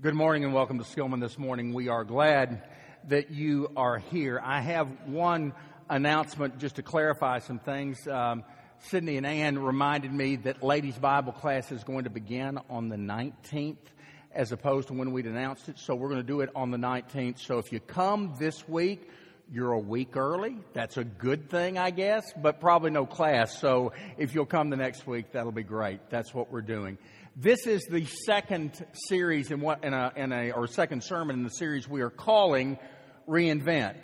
Good morning and welcome to Skillman this morning. We are glad that you are here. I have one announcement just to clarify some things. Sydney and Ann reminded me that ladies' Bible class is going to begin on the 19th as opposed to when we'd announced it. So we're going to do it on the 19th. So if you come this week, you're a week early. That's a good thing, I guess, but probably no class. So if you'll come the next week, that'll be great. That's what we're doing. This is the second series or second sermon in the series we are calling Reinvent.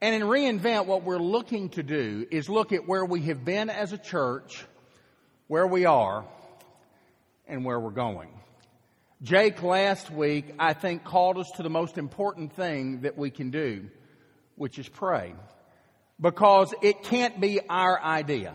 And in Reinvent, what we're looking to do is look at where we have been as a church, where we are, and where we're going. Jake last week, I think, called us to the most important thing that we can do, which is pray. Because it can't be our idea.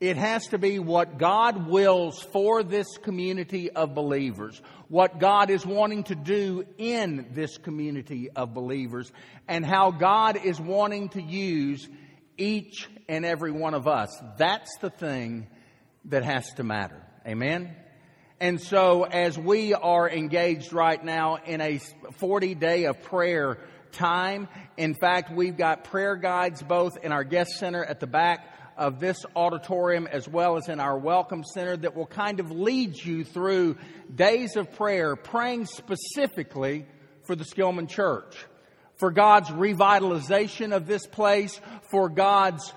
It has to be what God wills for this community of believers, what God is wanting to do in this community of believers, and how God is wanting to use each and every one of us. That's the thing that has to matter. Amen? And so as we are engaged right now in a 40-day of prayer time, in fact, we've got prayer guides both in our guest center at the back of this auditorium as well as in our welcome center that will kind of lead you through days of prayer, praying specifically for the Skillman Church, for God's revitalization of this place, for God's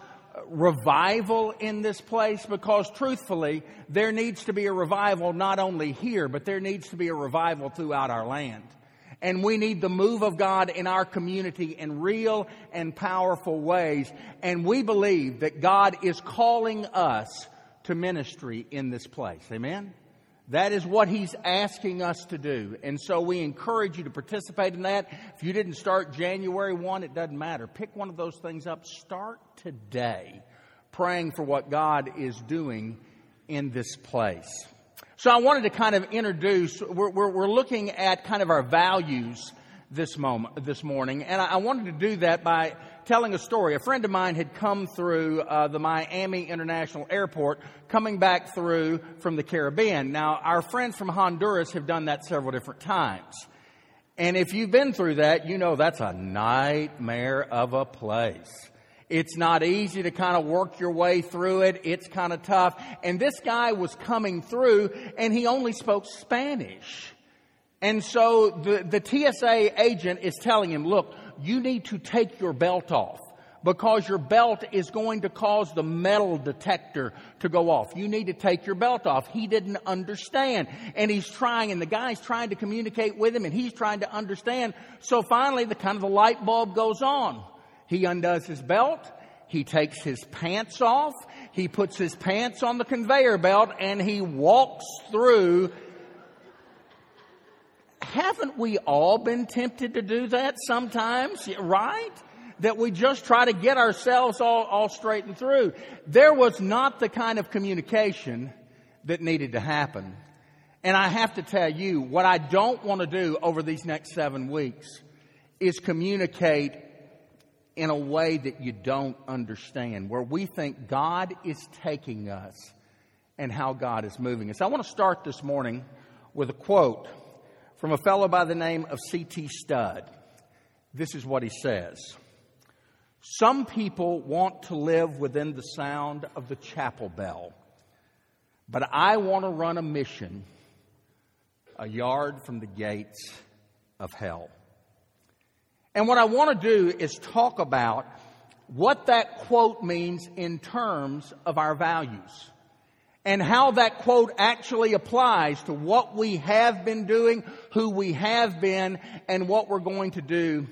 revival in this place, because truthfully, there needs to be a revival not only here, but there needs to be a revival throughout our land. And we need the move of God in our community in real and powerful ways. And we believe that God is calling us to ministry in this place. Amen? That is what He's asking us to do. And so we encourage you to participate in that. If you didn't start January 1, it doesn't matter. Pick one of those things up. Start today praying for what God is doing in this place. So I wanted to kind of introduce, we're looking at kind of our values this morning, and I wanted to do that by telling a story. A friend of mine had come through the Miami International Airport, coming back through from the Caribbean. Now, our friends from Honduras have done that several different times, and if you've been through that, you know that's a nightmare of a place. It's not easy to kind of work your way through it. It's kind of tough. And this guy was coming through, and he only spoke Spanish. And so the TSA agent is telling him, look, you need to take your belt off because your belt is going to cause the metal detector to go off. You need to take your belt off. He didn't understand. And he's trying, and the guy's trying to communicate with him, and he's trying to understand. So finally, the light bulb goes on. He undoes his belt, he takes his pants off, he puts his pants on the conveyor belt, and he walks through. Haven't we all been tempted to do that sometimes, right? That we just try to get ourselves all straightened through. There was not the kind of communication that needed to happen. And I have to tell you, what I don't want to do over these next 7 weeks is communicate in a way that you don't understand, where we think God is taking us and how God is moving us. I want to start this morning with a quote from a fellow by the name of C.T. Studd. This is what he says. Some people want to live within the sound of the chapel bell, but I want to run a mission a yard from the gates of hell. And what I want to do is talk about what that quote means in terms of our values and how that quote actually applies to what we have been doing, who we have been, and what we're going to do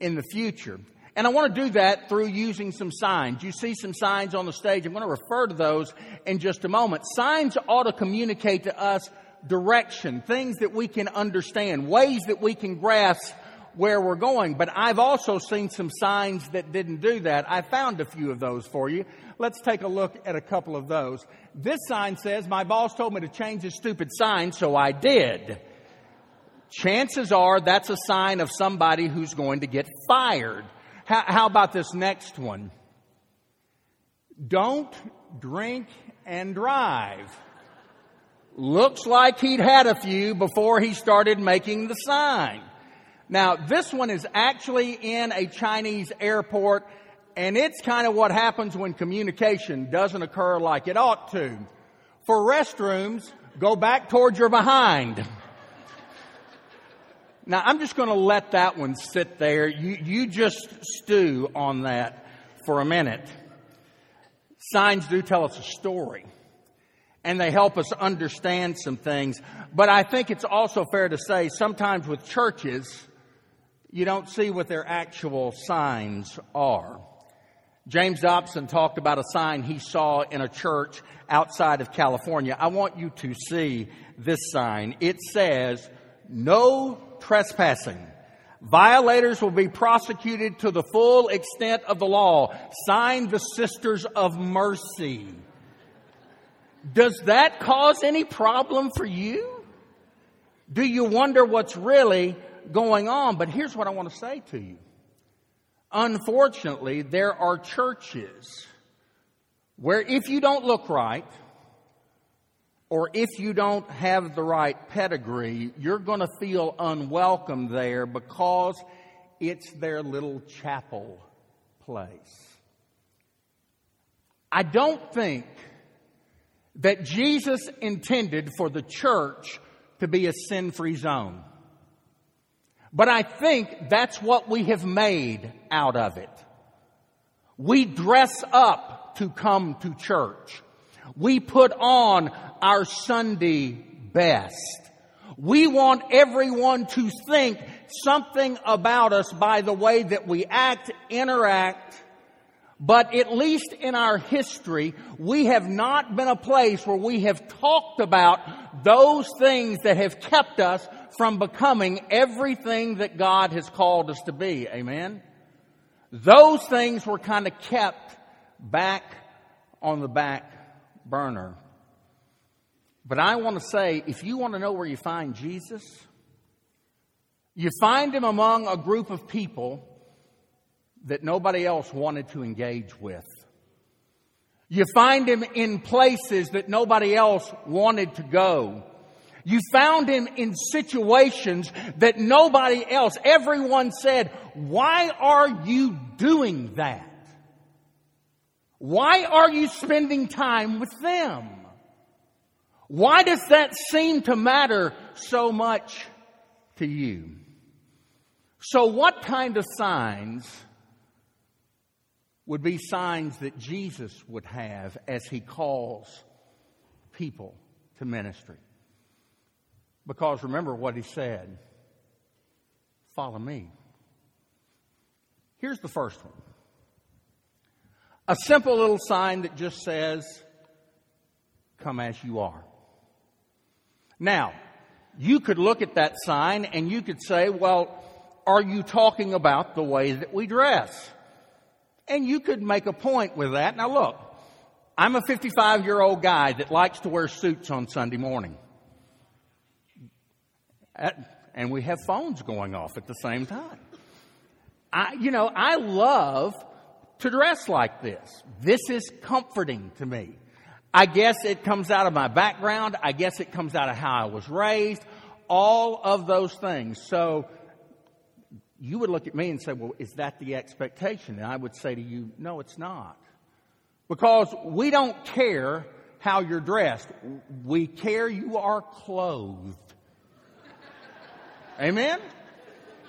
in the future. And I want to do that through using some signs. You see some signs on the stage. I'm going to refer to those in just a moment. Signs ought to communicate to us direction, things that we can understand, ways that we can grasp where we're going. But I've also seen some signs that didn't do that. I found a few of those for you. Let's take a look at a couple of those. This sign says, my boss told me to change his stupid sign, so I did. Chances are that's a sign of somebody who's going to get fired. How about this next one? Don't drink and drive. Looks like he'd had a few before he started making the sign. Now, this one is actually in a Chinese airport, and it's kind of what happens when communication doesn't occur like it ought to. For restrooms, go back towards your behind. Now, I'm just going to let that one sit there. You just stew on that for a minute. Signs do tell us a story, and they help us understand some things. But I think it's also fair to say sometimes with churches, you don't see what their actual signs are. James Dobson talked about a sign he saw in a church outside of California. I want you to see this sign. It says, "No trespassing. Violators will be prosecuted to the full extent of the law. Signed, the Sisters of Mercy." Does that cause any problem for you? Do you wonder what's really going on? But here's what I want to say to you. Unfortunately, there are churches where if you don't look right, or if you don't have the right pedigree, you're going to feel unwelcome there because it's their little chapel place. I don't think that Jesus intended for the church to be a sin-free zone. But I think that's what we have made out of it. We dress up to come to church. We put on our Sunday best. We want everyone to think something about us by the way that we act, interact. But at least in our history, we have not been a place where we have talked about those things that have kept us from becoming everything that God has called us to be. Amen? Those things were kind of kept back on the back burner. But I want to say, if you want to know where you find Jesus, you find him among a group of people that nobody else wanted to engage with. You find him in places that nobody else wanted to go. You found him in situations that nobody else, everyone said, "Why are you doing that? Why are you spending time with them? Why does that seem to matter so much to you?" So what kind of signs would be signs that Jesus would have as he calls people to ministry? Because remember what he said, "Follow me." Here's the first one. A simple little sign that just says, "Come as you are." Now, you could look at that sign and you could say, "Well, are you talking about the way that we dress?" And you could make a point with that. Now look, I'm a 55-year-old guy that likes to wear suits on Sunday morning. And we have phones going off at the same time. I love to dress like this. This is comforting to me. I guess it comes out of my background. I guess it comes out of how I was raised. All of those things. So you would look at me and say, "Well, is that the expectation?" And I would say to you, "No, it's not." Because we don't care how you're dressed. We care you are clothed. Amen?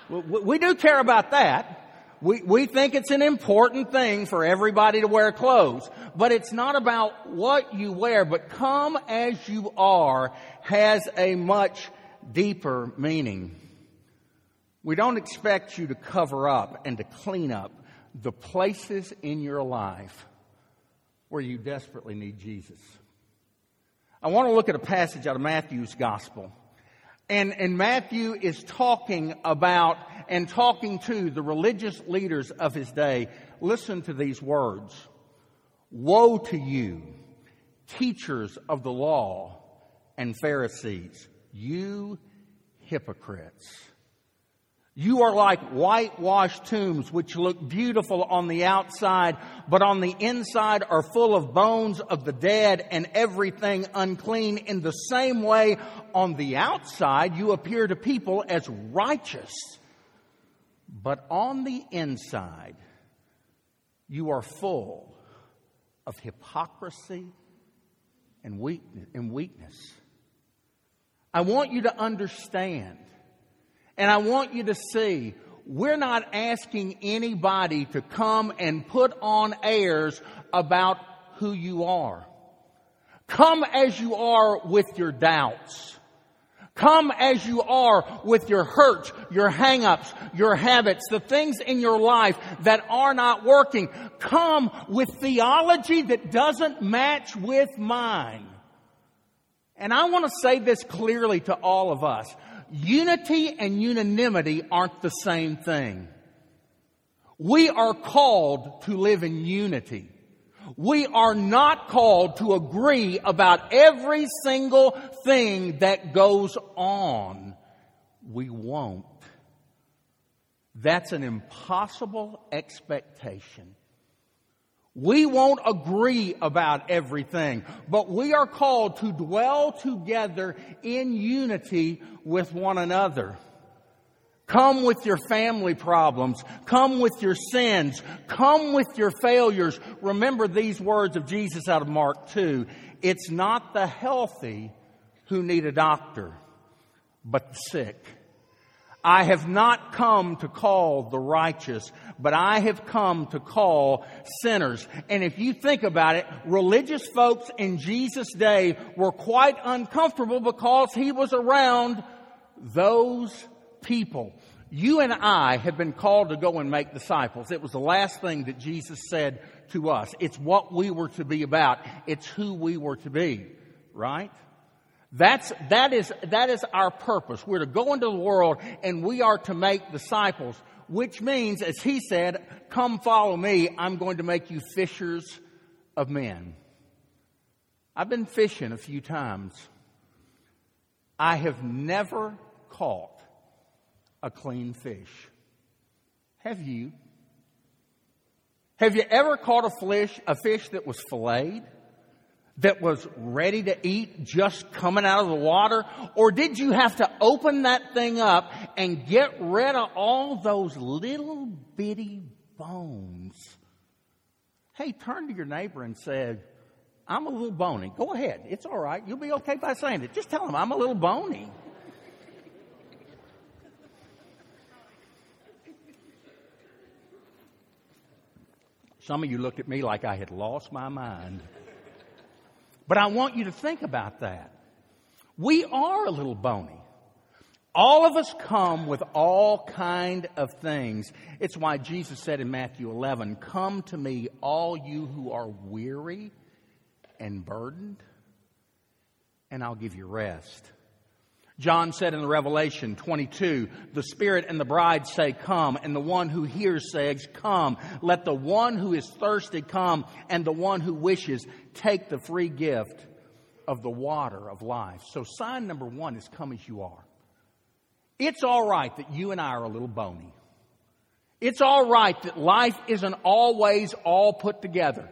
We do care about that. We think it's an important thing for everybody to wear clothes. But it's not about what you wear, but "come as you are" has a much deeper meaning. We don't expect you to cover up and to clean up the places in your life where you desperately need Jesus. I want to look at a passage out of Matthew's gospel. And Matthew is talking about and talking to the religious leaders of his day. Listen to these words. "Woe to you, teachers of the law and Pharisees, you hypocrites. You are like whitewashed tombs, which look beautiful on the outside, but on the inside are full of bones of the dead and everything unclean. In the same way, on the outside, you appear to people as righteous, but on the inside, you are full of hypocrisy and weakness. I want you to understand. And I want you to see, we're not asking anybody to come and put on airs about who you are. Come as you are with your doubts. Come as you are with your hurts, your hang-ups, your habits, the things in your life that are not working. Come with theology that doesn't match with mine. And I want to say this clearly to all of us. Unity and unanimity aren't the same thing. We are called to live in unity. We are not called to agree about every single thing that goes on. We won't. That's an impossible expectation. We won't agree about everything, but we are called to dwell together in unity with one another. Come with your family problems. Come with your sins. Come with your failures. Remember these words of Jesus out of Mark 2. It's not the healthy who need a doctor, but the sick. I have not come to call the righteous, but I have come to call sinners. And if you think about it, religious folks in Jesus' day were quite uncomfortable because he was around those people. You and I have been called to go and make disciples. It was the last thing that Jesus said to us. It's what we were to be about. It's who we were to be, right? That is our purpose. We're to go into the world and we are to make disciples, which means, as he said, come follow me. I'm going to make you fishers of men. I've been fishing a few times. I have never caught a clean fish. Have you? Have you ever caught a fish that was filleted? That was ready to eat, just coming out of the water? Or did you have to open that thing up and get rid of all those little bitty bones? Hey, turn to your neighbor and say, I'm a little bony. Go ahead. It's all right. You'll be okay by saying it. Just tell him, I'm a little bony. Some of you looked at me like I had lost my mind. But I want you to think about that. We are a little bony. All of us come with all kind of things. It's why Jesus said in Matthew 11, come to me, all you who are weary and burdened, and I'll give you rest. John said in Revelation 22, the Spirit and the bride say, come. And the one who hears says, come. Let the one who is thirsty come. And the one who wishes, take the free gift of the water of life. So sign number one is come as you are. It's all right that you and I are a little bony. It's all right that life isn't always all put together.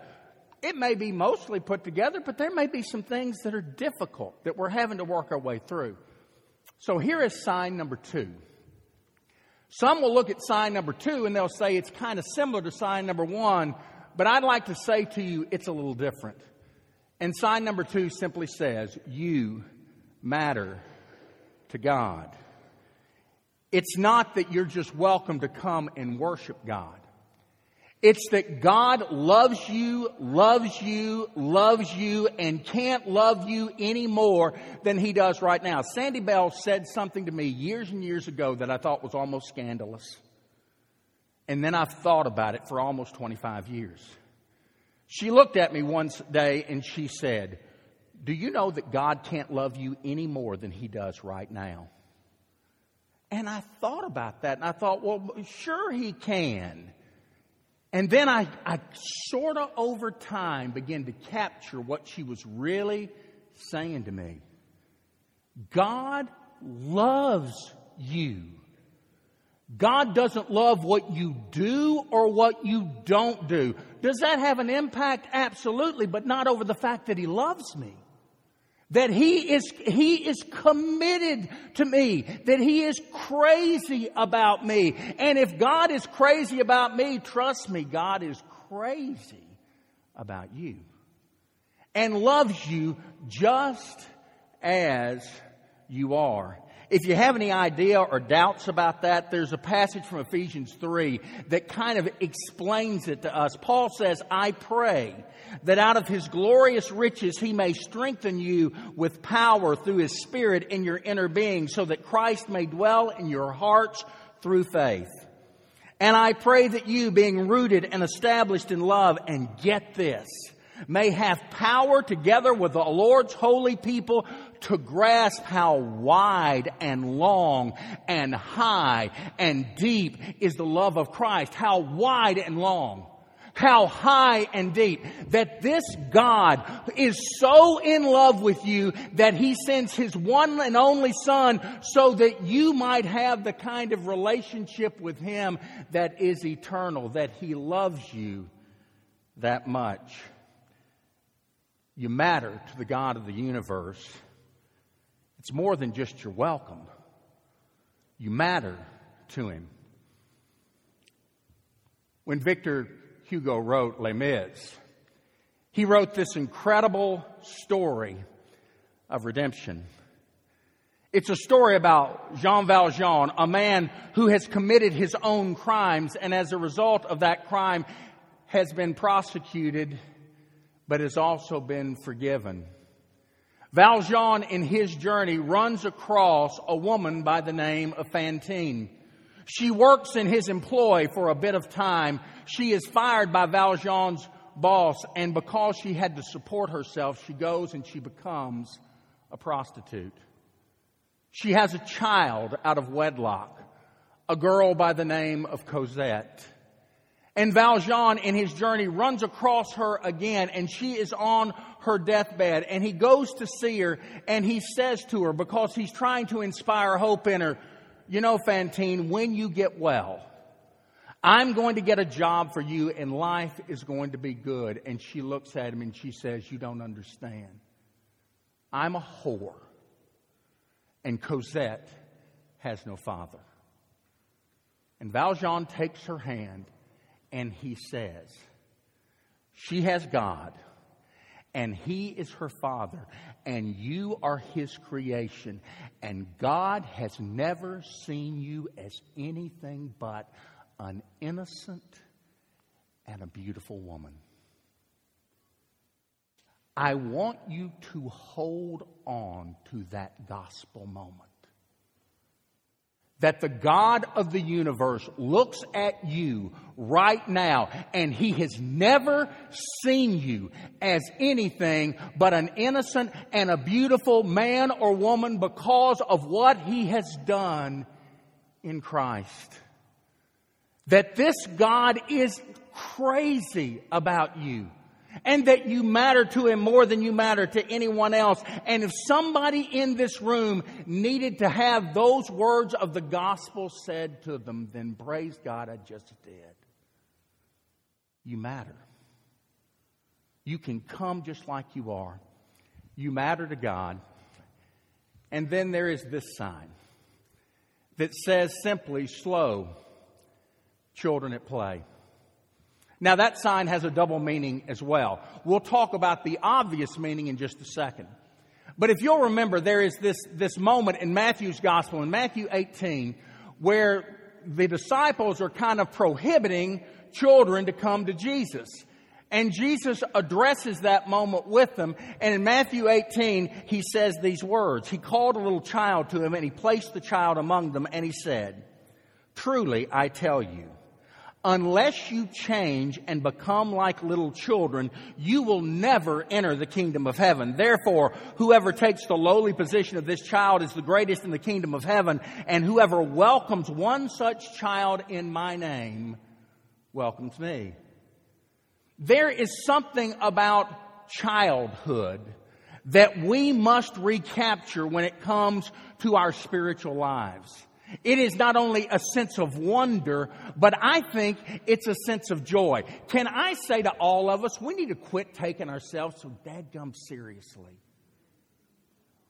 It may be mostly put together, but there may be some things that are difficult that we're having to work our way through. So here is sign number two. Some will look at sign number two and they'll say it's kind of similar to sign number one, but I'd like to say to you it's a little different. And sign number two simply says, you matter to God. It's not that you're just welcome to come and worship God. It's that God loves you, and can't love you any more than he does right now. Sandy Bell said something to me years and years ago that I thought was almost scandalous. And then I've thought about it for almost 25 years. She looked at me one day and she said, do you know that God can't love you any more than he does right now? And I thought about that and I thought, well, sure he can. And then I sort of over time began to capture what she was really saying to me. God loves you. God doesn't love what you do or what you don't do. Does that have an impact? Absolutely, but not over the fact that He loves me. That He is committed to me. That He is crazy about me. And if God is crazy about me, trust me, God is crazy about you. And loves you just as you are. If you have any idea or doubts about that, there's a passage from Ephesians 3 that kind of explains it to us. Paul says, I pray that out of His glorious riches He may strengthen you with power through His Spirit in your inner being, so that Christ may dwell in your hearts through faith. And I pray that you, being rooted and established in love, and get this, may have power together with the Lord's holy people to grasp how wide and long and high and deep is the love of Christ. How wide and long. How high and deep. That this God is so in love with you that He sends His one and only Son so that you might have the kind of relationship with Him that is eternal. That He loves you that much. You matter to the God of the universe. It's more than just your welcome. You matter to Him. When Victor Hugo wrote Les Mis, he wrote this incredible story of redemption. It's a story about Jean Valjean, a man who has committed his own crimes, and as a result of that crime has been prosecuted, but has also been forgiven. Valjean, in his journey, runs across a woman by the name of Fantine. She works in his employ for a bit of time. She is fired by Valjean's boss, and because she had to support herself, she goes and she becomes a prostitute. She has a child out of wedlock, a girl by the name of Cosette. And Valjean, in his journey, runs across her again, and she is on her deathbed. And he goes to see her, and he says to her, because he's trying to inspire hope in her, you know, Fantine, when you get well, I'm going to get a job for you, and life is going to be good. And she looks at him, and she says, you don't understand. I'm a whore, and Cosette has no father. And Valjean takes her hand, and he says, she has God, and He is her Father, and you are His creation, and God has never seen you as anything but an innocent and a beautiful woman. I want you to hold on to that gospel moment. That the God of the universe looks at you right now, and He has never seen you as anything but an innocent and a beautiful man or woman because of what He has done in Christ. That this God is crazy about you. And that you matter to Him more than you matter to anyone else. And if somebody in this room needed to have those words of the gospel said to them, then praise God, I just did. You matter. You can come just like you are. You matter to God. And then there is this sign that says simply, slow children at play. Now, that sign has a double meaning as well. We'll talk about the obvious meaning in just a second. But if you'll remember, there is this moment in Matthew's gospel, in Matthew 18, where the disciples are kind of prohibiting children to come to Jesus. And Jesus addresses that moment with them. And in Matthew 18, He says these words. He called a little child to Him, and He placed the child among them, and He said, truly, I tell you, unless you change and become like little children, you will never enter the kingdom of heaven. Therefore, whoever takes the lowly position of this child is the greatest in the kingdom of heaven, and whoever welcomes one such child in my name welcomes me. There is something about childhood that we must recapture when it comes to our spiritual lives. It is not only a sense of wonder, but I think it's a sense of joy. Can I say to all of us, we need to quit taking ourselves so dadgum seriously.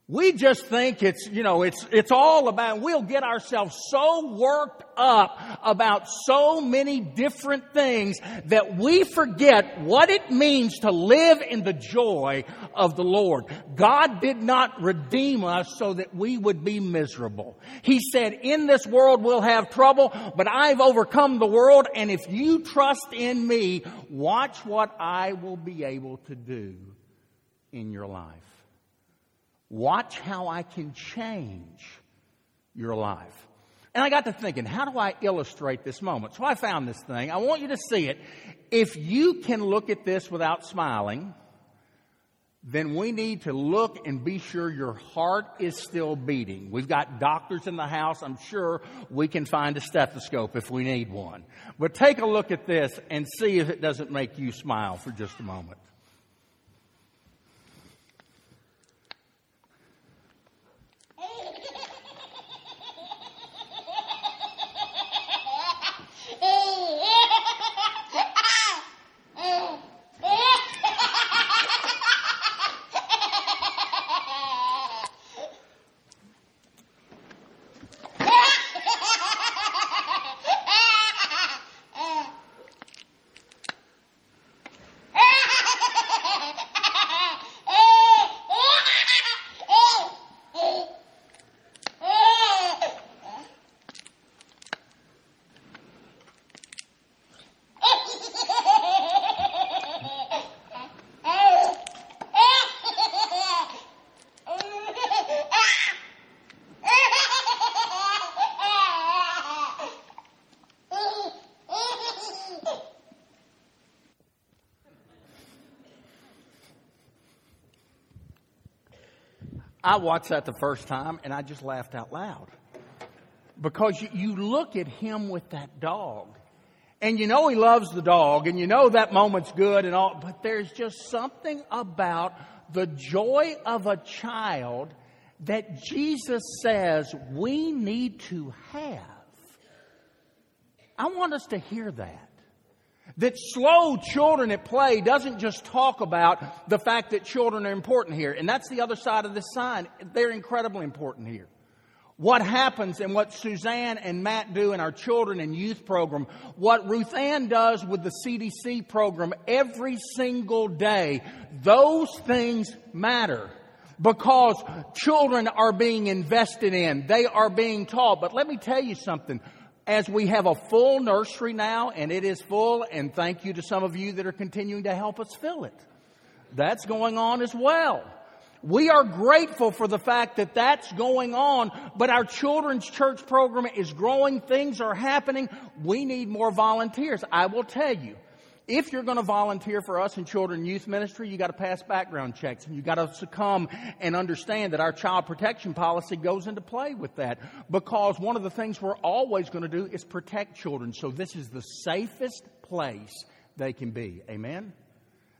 We just think it's all about, we'll get ourselves so worked up about so many different things that we forget what it means to live in the joy of the Lord. God did not redeem us so that we would be miserable. He said, in this world we'll have trouble, but I've overcome the world, and if you trust in me, watch what I will be able to do in your life. Watch how I can change your life. And I got to thinking, how do I illustrate this moment? So I found this thing. I want you to see it. If you can look at this without smiling, then we need to look and be sure your heart is still beating. We've got doctors in the house. I'm sure we can find a stethoscope if we need one. But take a look at this and see if it doesn't make you smile for just a moment. I watched that the first time, and I just laughed out loud. Because you look at him with that dog, and you know he loves the dog, and you know that moment's good and all, but there's just something about the joy of a child that Jesus says we need to have. I want us to hear that. That slow children at play doesn't just talk about the fact that children are important here. And that's the other side of this sign. They're incredibly important here. What happens and what Suzanne and Matt do in our children and youth program, what Ruth Ann does with the CDC program every single day, those things matter. Because children are being invested in. They are being taught. But let me tell you something. As we have a full nursery now, and it is full, and thank you to some of you that are continuing to help us fill it. That's going on as well. We are grateful for the fact that that's going on, but our children's church program is growing. Things are happening. We need more volunteers. I will tell you, if you're going to volunteer for us in children and youth ministry, you got to pass background checks, and you got to succumb and understand that our child protection policy goes into play with that, because one of the things we're always going to do is protect children. So this is the safest place they can be. Amen?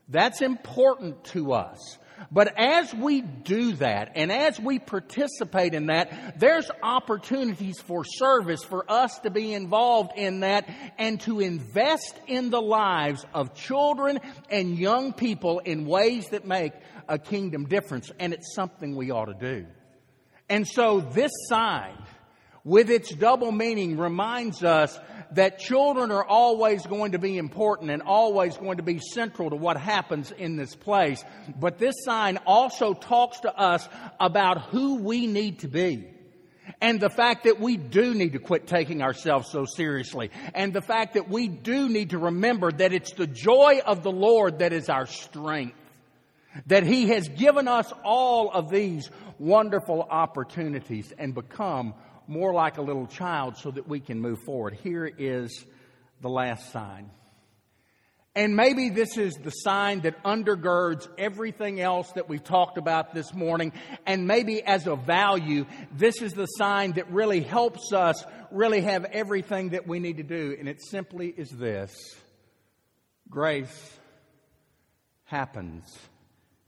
That's important to us. But as we do that, and as we participate in that, there's opportunities for service for us to be involved in that and to invest in the lives of children and young people in ways that make a kingdom difference. And it's something we ought to do. And so this sign, with its double meaning, reminds us that children are always going to be important and always going to be central to what happens in this place. But this sign also talks to us about who we need to be. And the fact that we do need to quit taking ourselves so seriously. And the fact that we do need to remember that it's the joy of the Lord that is our strength. That He has given us all of these wonderful opportunities and become more like a little child so that we can move forward. Here is the last sign. And maybe this is the sign that undergirds everything else that we've talked about this morning. And maybe as a value, this is the sign that really helps us really have everything that we need to do. And it simply is this. Grace happens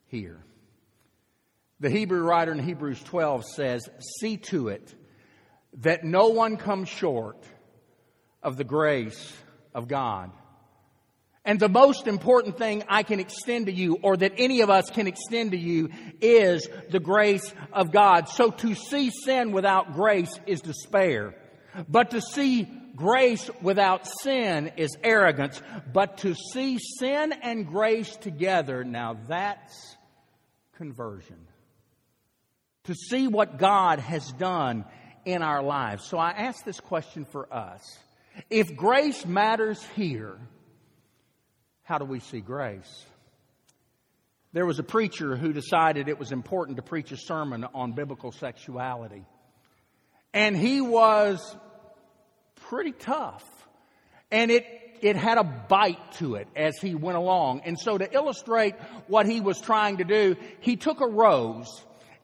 here. The Hebrew writer in Hebrews 12 says, "See to it that no one comes short of the grace of God. And the most important thing I can extend to you, or that any of us can extend to you, is the grace of God. So to see sin without grace is despair. But to see grace without sin is arrogance. But to see sin and grace together, now that's conversion. To see what God has done in our lives. So I ask this question for us. If grace matters here, how do we see grace? There was a preacher who decided it was important to preach a sermon on biblical sexuality. And he was pretty tough. And it had a bite to it as he went along. And so to illustrate what he was trying to do, he took a rose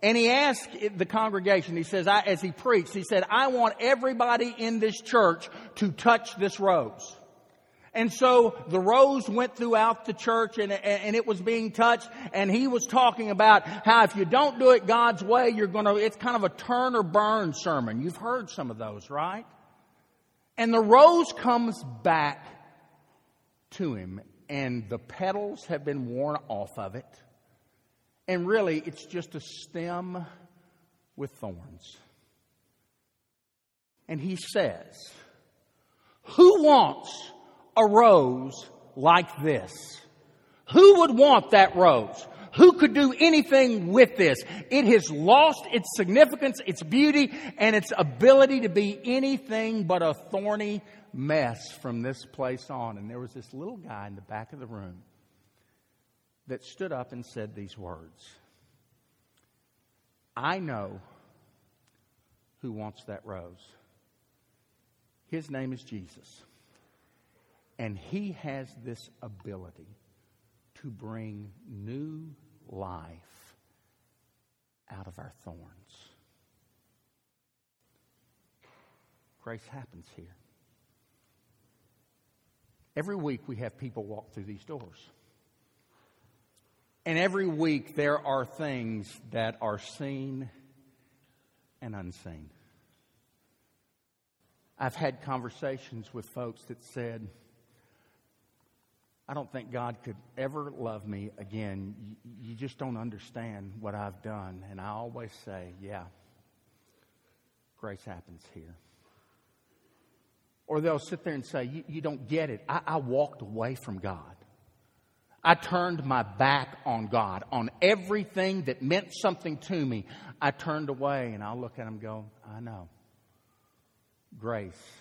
and he asked the congregation, he says, as he preached, he said, "I want everybody in this church to touch this rose." And so the rose went throughout the church and it was being touched. And he was talking about how if you don't do it God's way, it's kind of a turn or burn sermon. You've heard some of those, right? And the rose comes back to him and the petals have been worn off of it. And really, it's just a stem with thorns. And he says, "Who wants a rose like this? Who would want that rose? Who could do anything with this? It has lost its significance, its beauty, and its ability to be anything but a thorny mess from this place on." And there was this little guy in the back of the room that stood up and said these words: "I know who wants that rose. His name is Jesus. And he has this ability to bring new life out of our thorns." Grace happens here. Every week we have people walk through these doors. And every week there are things that are seen and unseen. I've had conversations with folks that said, "I don't think God could ever love me again. You just don't understand what I've done." And I always say, yeah, grace happens here. Or they'll sit there and say, you don't get it. I walked away from God. I turned my back on God, on everything that meant something to me. I turned away, and I'll look at them and go, I know. Grace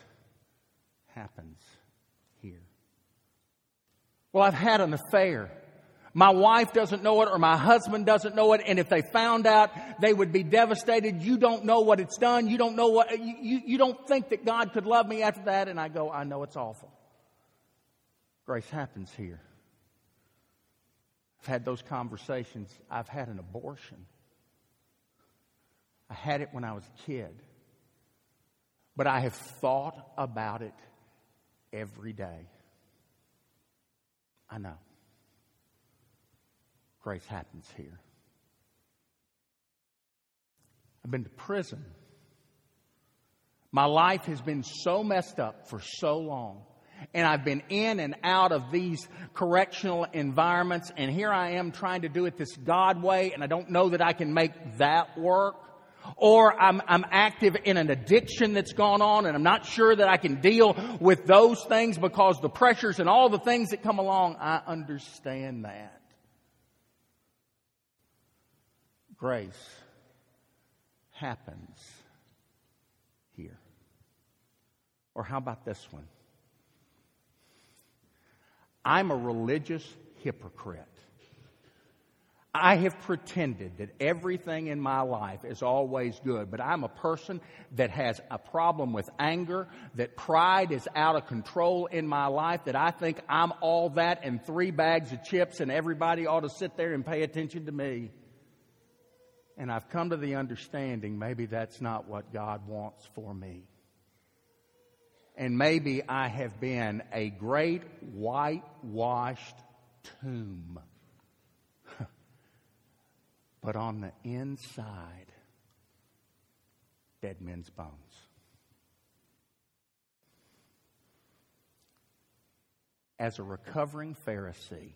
happens here. Well, I've had an affair. My wife doesn't know it or my husband doesn't know it. And if they found out, they would be devastated. You don't know what it's done. You don't know what you don't think that God could love me after that. And I go, I know it's awful. Grace happens here. I've had those conversations. I've had an abortion. I had it when I was a kid. But I have thought about it every day. I know. Grace happens here. I've been to prison. My life has been so messed up for so long. And I've been in and out of these correctional environments. And here I am trying to do it this God way. And I don't know that I can make that work. Or I'm active in an addiction that's gone on and I'm not sure that I can deal with those things because the pressures and all the things that come along. I understand that. Grace happens here. Or how about this one? I'm a religious hypocrite. I have pretended that everything in my life is always good, but I'm a person that has a problem with anger, that pride is out of control in my life, that I think I'm all that and three bags of chips and everybody ought to sit there and pay attention to me. And I've come to the understanding maybe that's not what God wants for me. And maybe I have been a great whitewashed tomb. But on the inside, dead men's bones. as a recovering Pharisee,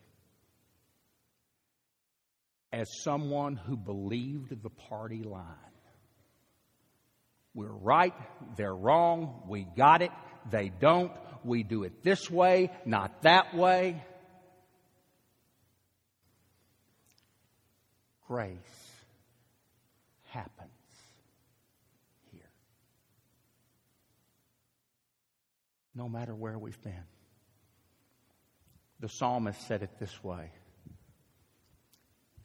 as someone who believed the party line. We're right, they're wrong, we got it, they don't, we do it this way, not that way. Grace happens here. No matter where we've been. The psalmist said it this way.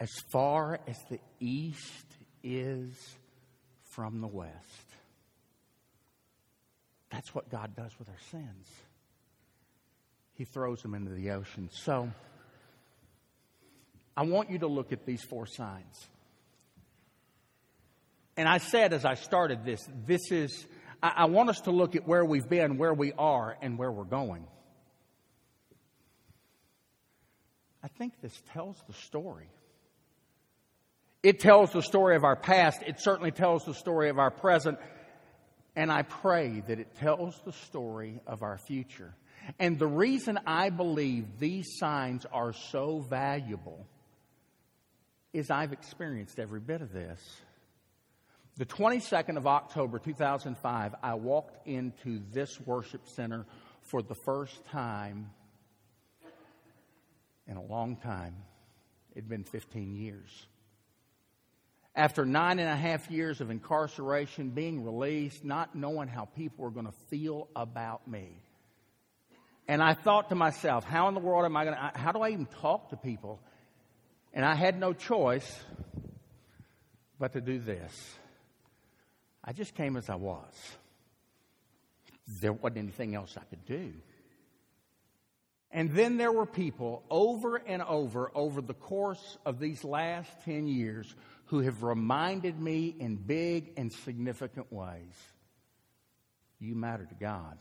As far as the east is from the west. That's what God does with our sins. He throws them into the ocean. So, I want you to look at these four signs. And I said as I started this is, I want us to look at where we've been, where we are, and where we're going. I think this tells the story. It tells the story of our past. It certainly tells the story of our present. And I pray that it tells the story of our future. And the reason I believe these signs are so valuable is I've experienced every bit of this. The 22nd of October, 2005, I walked into this worship center for the first time in a long time. It had been 15 years. After 9.5 years of incarceration, being released, not knowing how people were going to feel about me. And I thought to myself, how in the world am I going to, how do I even talk to people? And I had no choice but to do this. I just came as I was. There wasn't anything else I could do. And then there were people over and over the course of these last 10 years who have reminded me in big and significant ways, you matter to God.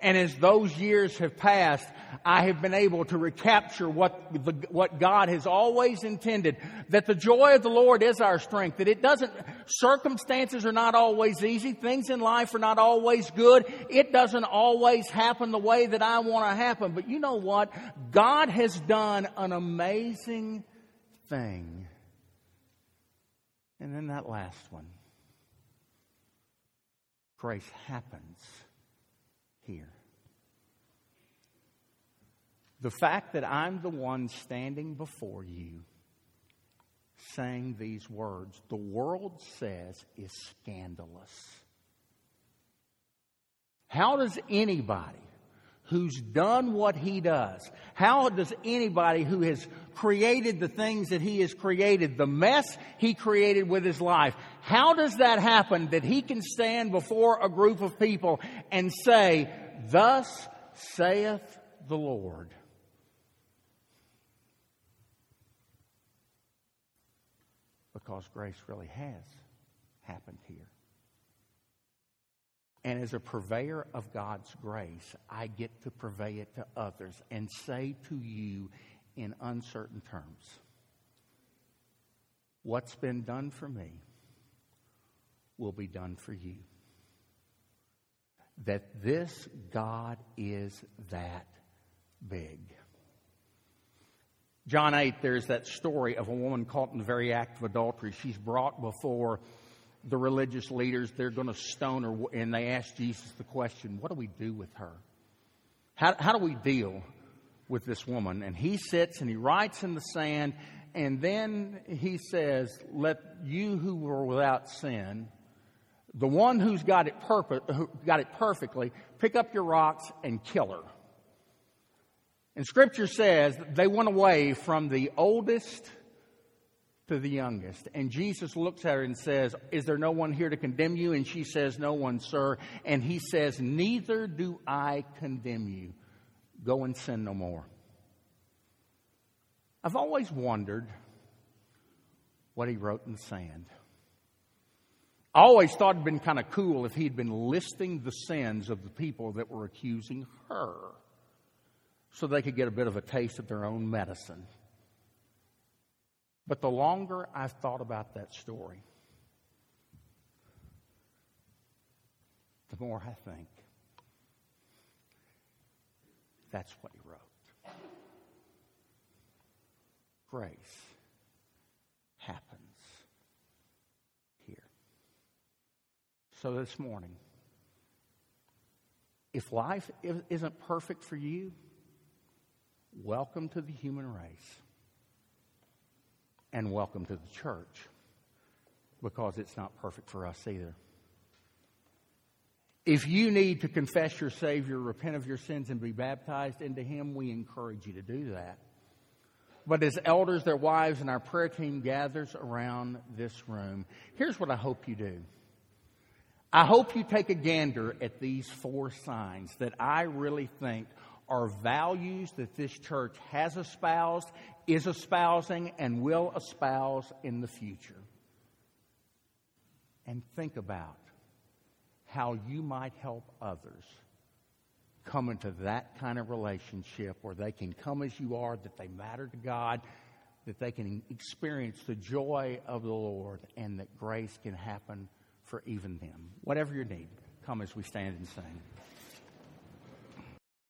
And as those years have passed, I have been able to recapture what God has always intended. That the joy of the Lord is our strength. That it doesn't, circumstances are not always easy. Things in life are not always good. It doesn't always happen the way that I want to happen. But you know what? God has done an amazing thing. And then that last one. Grace happens. Here. The fact that I'm the one standing before you saying these words, the world says, is scandalous. How does anybody who's done what he does, how does anybody who has created the things that he has created, the mess he created with his life, how does that happen that he can stand before a group of people and say, thus saith the Lord? Because grace really has happened here. And as a purveyor of God's grace, I get to purvey it to others and say to you in uncertain terms, what's been done for me will be done for you. That this God is that big. John 8, there's that story of a woman caught in the very act of adultery. She's brought before the religious leaders, they're going to stone her, and they ask Jesus the question, what do we do with her? How do we deal with this woman? And he sits and he writes in the sand, and then he says, let you who were without sin, the one who's got it perfectly, pick up your rocks and kill her. And Scripture says they went away from the oldest to the youngest. And Jesus looks at her and says, is there no one here to condemn you? And she says, no one, sir. And he says, neither do I condemn you. Go and sin no more. I've always wondered what he wrote in the sand. I always thought it would have been kind of cool if he'd been listing the sins of the people that were accusing her so they could get a bit of a taste of their own medicine. But the longer I've thought about that story, the more I think That's what he wrote. Grace happens here. So this morning, if life isn't perfect for you, welcome to the human race. And welcome to the church, because it's not perfect for us either. If you need to confess your Savior, repent of your sins, and be baptized into Him, we encourage you to do that. But as elders, their wives, and our prayer team gathers around this room, here's what I hope you do. I hope you take a gander at these four signs that I really think are values that this church has espoused, is espousing, and will espouse in the future. And think about how you might help others come into that kind of relationship where they can come as you are, that they matter to God, that they can experience the joy of the Lord, and that grace can happen for even them. Whatever your need, come as we stand and sing.